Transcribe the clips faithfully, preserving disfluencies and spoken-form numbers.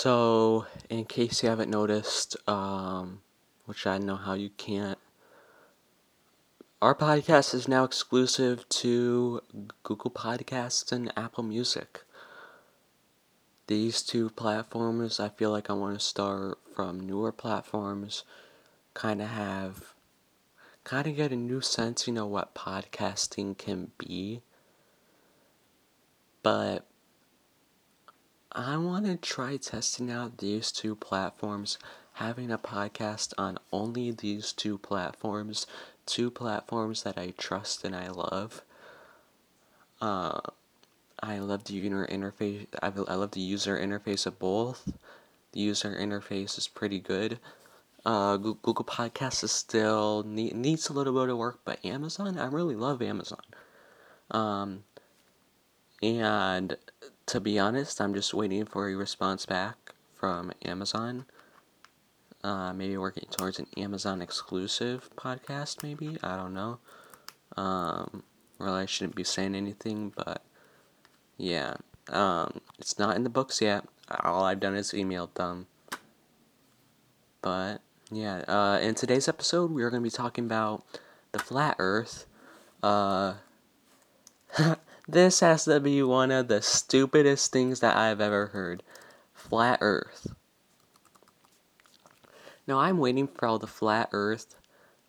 So, in case you haven't noticed, um, which I know how you can't, our podcast is now exclusive to Google Podcasts and Apple Music. These two platforms, I feel like I want to start from newer platforms, kind of have, kind of get a new sense, you know, what podcasting can be. But I want to try testing out these two platforms, having a podcast on only these two platforms, two platforms that I trust and I love. Uh, I love the user interface. I I love the user interface of both. The user interface is pretty good. Uh, Google Podcasts is still need, needs a little bit of work, but Amazon, I really love Amazon. Um, and to be honest, I'm just waiting for a response back from Amazon. Uh, maybe working towards an Amazon exclusive podcast, maybe. I don't know. Um, really, I shouldn't be saying anything, but yeah. Um, it's not in the books yet. All I've done is emailed them. But yeah, uh, in today's episode, we are going to be talking about the Flat Earth. Uh, This has to be one of the stupidest things that I've ever heard. Flat Earth. Now, I'm waiting for all the Flat Earth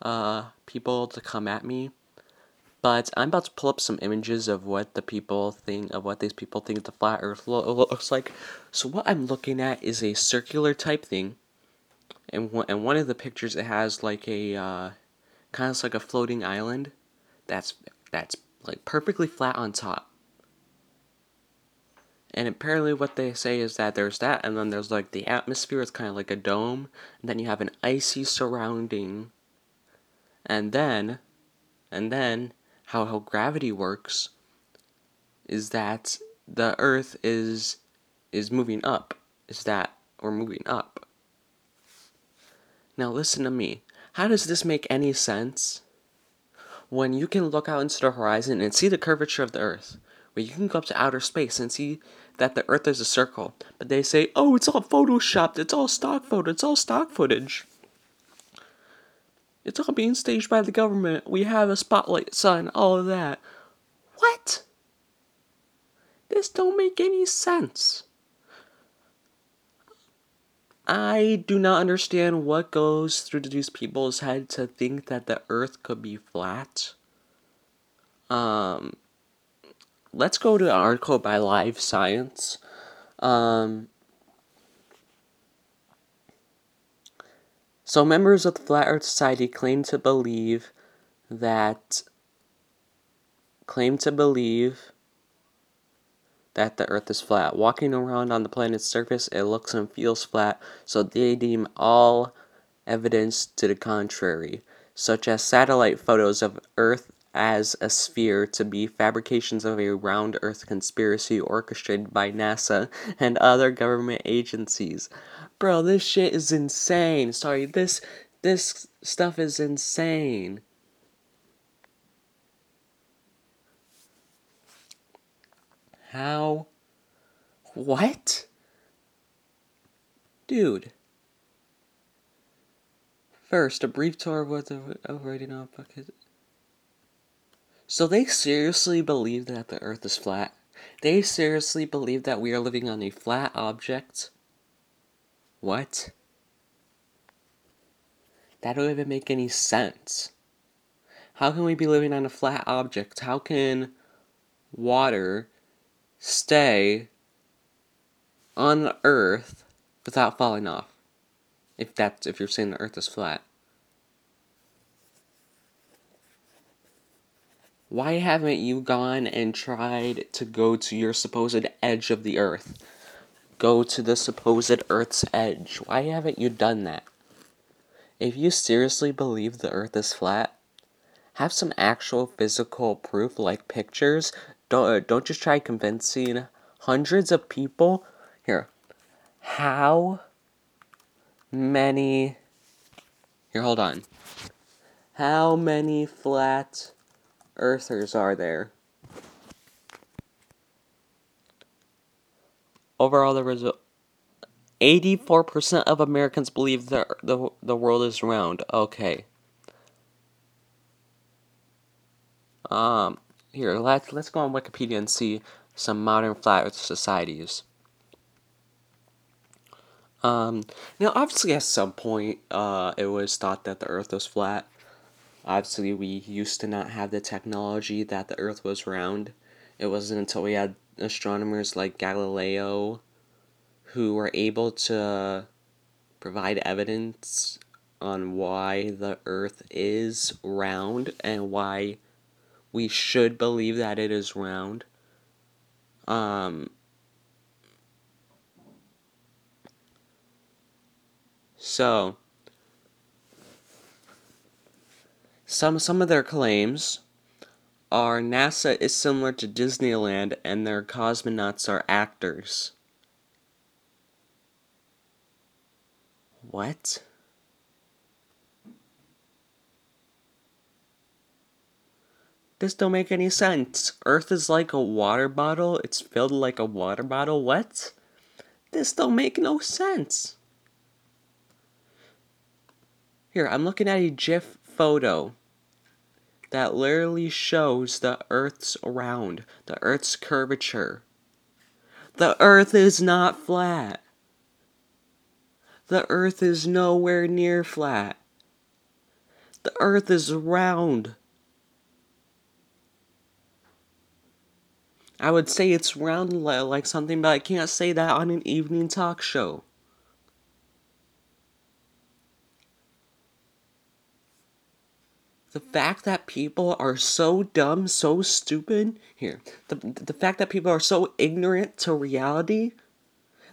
uh, people to come at me, but I'm about to pull up some images of what the people think, of what these people think the Flat Earth lo- looks like. So what I'm looking at is a circular type thing, and one, and one of the pictures it has like a uh, kind of like a floating island. That's that's. Like perfectly flat on top. And apparently what they say is that there's that, and then there's like the atmosphere is kind of like a dome, and then you have an icy surrounding, and then and then how, how gravity works is that the earth is is moving up, is that we're moving up. Now listen to me. How does this make any sense? When you can look out into the horizon and see the curvature of the Earth, where you can go up to outer space and see that the Earth is a circle, but they say, oh, it's all photoshopped, it's all stock photo, it's all stock footage. It's all being staged by the government, we have a spotlight sun, all of that. What? This don't make any sense. I do not understand what goes through these people's head to think that the Earth could be flat. Um, let's go to an article by Live Science. Um, so members of the Flat Earth Society claim to believe that claim to believe that the Earth is flat. Walking around on the planet's surface, it looks and feels flat, so they deem all evidence to the contrary, such as satellite photos of Earth as a sphere, to be fabrications of a round Earth conspiracy orchestrated by NASA and other government agencies. Bro, this shit is insane. Sorry, this this stuff is insane. How? What? Dude. First, a brief tour of what the writing on bucket. So they seriously believe that the Earth is flat. They seriously believe that we are living on a flat object. What? That don't even make any sense. How can we be living on a flat object? How can water stay on the Earth without falling off? If that's if you're saying the Earth is flat, why haven't you gone and tried to go to your supposed edge of the Earth? Go to the supposed Earth's edge. Why haven't you done that? If you seriously believe the Earth is flat, have some actual physical proof, like pictures. Don't don't just try convincing hundreds of people. Here, how many? Here, hold on. How many flat earthers are there? Overall, the result. eighty-four percent of Americans believe the, the the world is round. Okay. Um, here, let's, let's go on Wikipedia and see some modern Flat Earth societies. Um, now, obviously, at some point, uh, it was thought that the Earth was flat. Obviously, we used to not have the technology that the Earth was round. It wasn't until we had astronomers like Galileo who were able to provide evidence on why the Earth is round and why we should believe that it is round. Um... So, some some of their claims are NASA is similar to Disneyland and their cosmonauts are actors. What? This don't make any sense. Earth is like a water bottle. It's filled like a water bottle. What? This don't make no sense. Here, I'm looking at a GIF photo that literally shows the Earth's round, the Earth's curvature. The Earth is not flat. The Earth is nowhere near flat. The Earth is round. I would say it's round like something, but I can't say that on an evening talk show. The fact that people are so dumb, so stupid, here, the, the fact that people are so ignorant to reality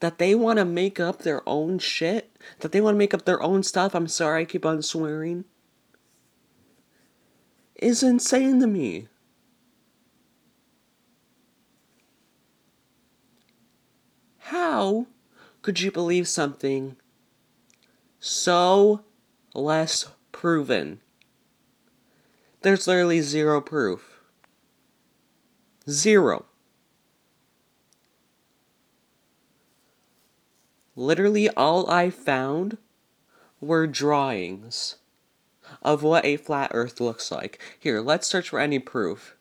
that they want to make up their own shit, that they want to make up their own stuff, I'm sorry I keep on swearing, is insane to me. How could you believe something so less proven? There's literally zero proof. Zero. Literally all I found were drawings of what a flat Earth looks like. Here, let's search for any proof.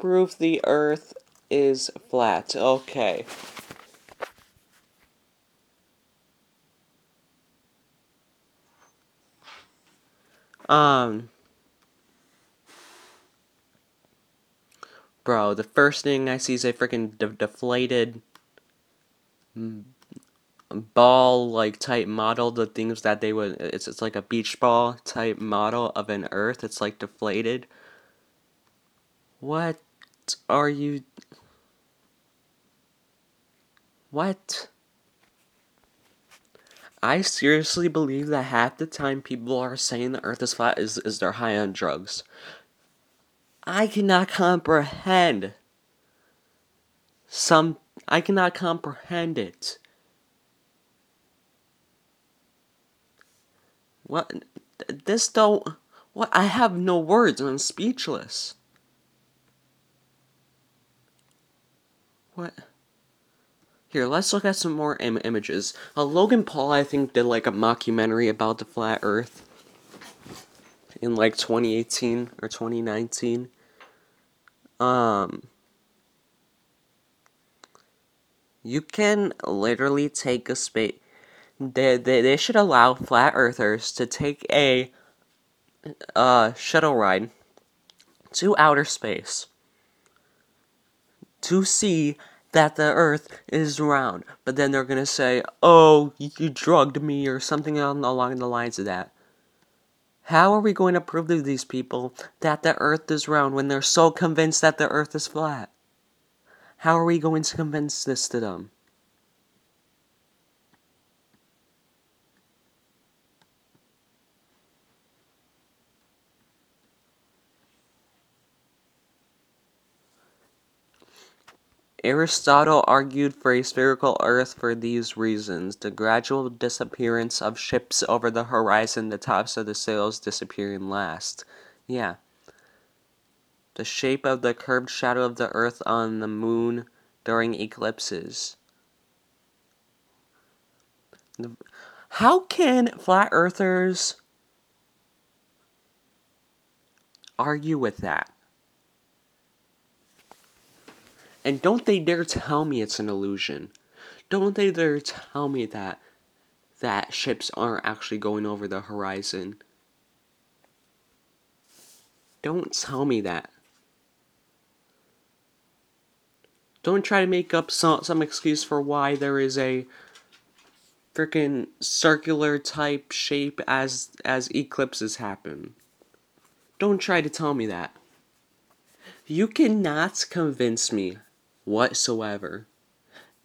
Proof the Earth is flat. Okay. Um, bro, the first thing I see is a freaking de- deflated ball, like, type model, the things that they would, it's, it's like a beach ball type model of an Earth, it's like deflated. What are you, what? I seriously believe that half the time people are saying the Earth is flat is, is they're high on drugs. I cannot comprehend some, I cannot comprehend it. What, this don't, what, I have no words, I'm speechless. What? Here, let's look at some more im- images. Uh, Logan Paul, I think, did, like, a mockumentary about the Flat Earth in, like, twenty eighteen or twenty nineteen. Um, you can literally take a space... They, they, they should allow Flat Earthers to take a uh, shuttle ride to outer space to see that the Earth is round, but then they're gonna say, oh, you, you drugged me, or something along the lines of that. How are we going to prove to these people that the Earth is round when they're so convinced that the Earth is flat? How are we going to convince this to them? Aristotle argued for a spherical Earth for these reasons. The gradual disappearance of ships over the horizon, the tops of the sails disappearing last. Yeah. the shape of the curved shadow of the Earth on the Moon during eclipses. How can flat earthers argue with that? And don't they dare tell me it's an illusion. Don't they dare tell me that that ships aren't actually going over the horizon. Don't tell me that. Don't try to make up some, some excuse for why there is a freaking circular type shape as as eclipses happen. Don't try to tell me that. You cannot convince me whatsoever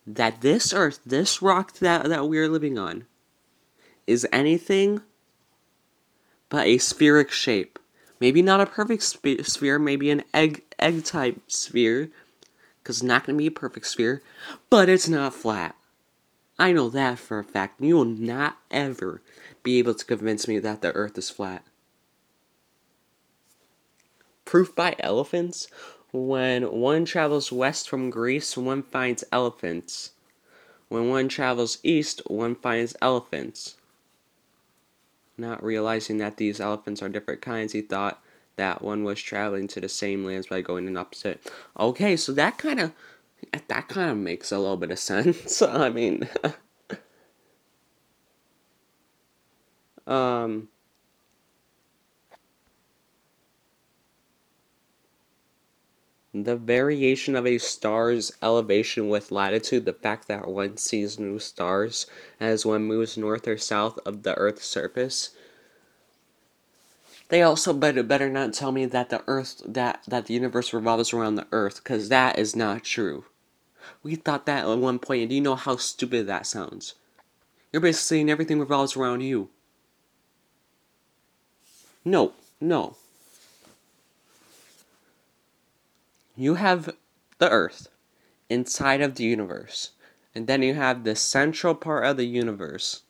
that this Earth, this rock that, that we're living on, is anything but a spheric shape. Maybe not a perfect spe- sphere, maybe an egg egg type sphere, because it's not going to be a perfect sphere, but it's not flat. I know that for a fact. You will not ever be able to convince me that the Earth is flat. Proof by elephants? When one travels west from Greece, one finds elephants. When one travels east, one finds elephants. Not realizing that these elephants are different kinds, he thought that one was traveling to the same lands by going in opposite. Okay, so that kind of that kind of makes a little bit of sense. I mean, um, the variation of a star's elevation with latitude, the fact that one sees new stars as one moves north or south of the Earth's surface. They also better better not tell me that the Earth that, that the universe revolves around the Earth, because that is not true. We thought that at one point, and do you know how stupid that sounds? You're basically saying everything revolves around you. No, no. You have the Earth inside of the universe, and then you have the central part of the universe.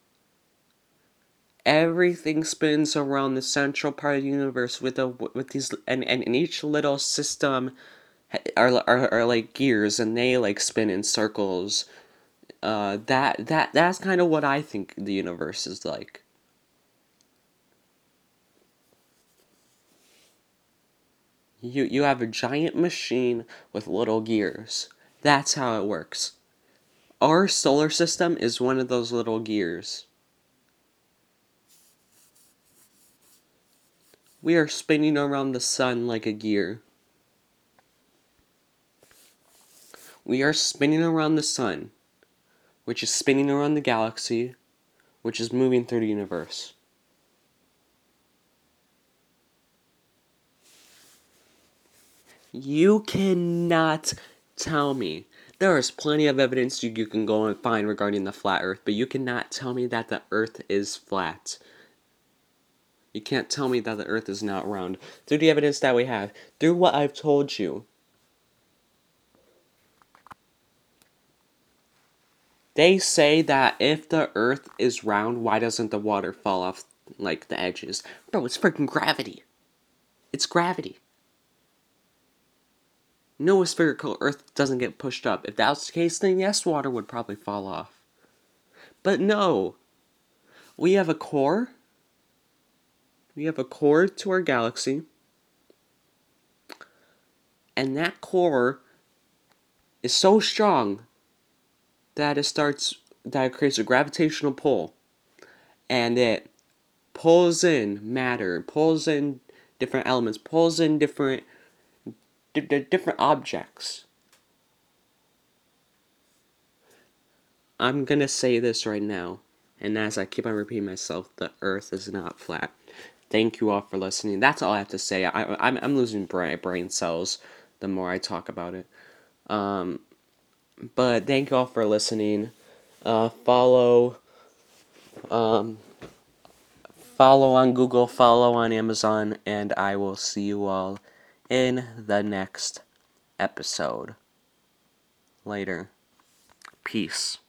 Everything spins around the central part of the universe with a with these, and and, and each little system are, are are like gears, and they like spin in circles. Uh, that that that's kind of what I think the universe is like. You you have a giant machine with little gears. That's how it works. Our solar system is one of those little gears. We are spinning around the sun like a gear. We are spinning around the sun, which is spinning around the galaxy, which is moving through the universe. You cannot tell me. There is plenty of evidence you, you can go and find regarding the flat Earth, but you cannot tell me that the Earth is flat. You can't tell me that the Earth is not round. Through the evidence that we have, through what I've told you, they say that if the Earth is round, why doesn't the water fall off like the edges? Bro, it's freaking gravity. It's gravity. No spherical Earth doesn't get pushed up. If that was the case, then yes, water would probably fall off. But no. We have a core. We have a core to our galaxy. And that core is so strong that it starts that it creates a gravitational pull. And it pulls in matter, pulls in different elements, pulls in different D- d- different objects. I'm gonna say this right now, and as I keep on repeating myself, the Earth is not flat. Thank you all for listening. That's all I have to say. I, I'm I'm losing brain brain cells the more I talk about it. Um, but thank you all for listening. Uh, follow. Um, follow on Google. Follow on Amazon, and I will see you all in the next episode. Later. Peace.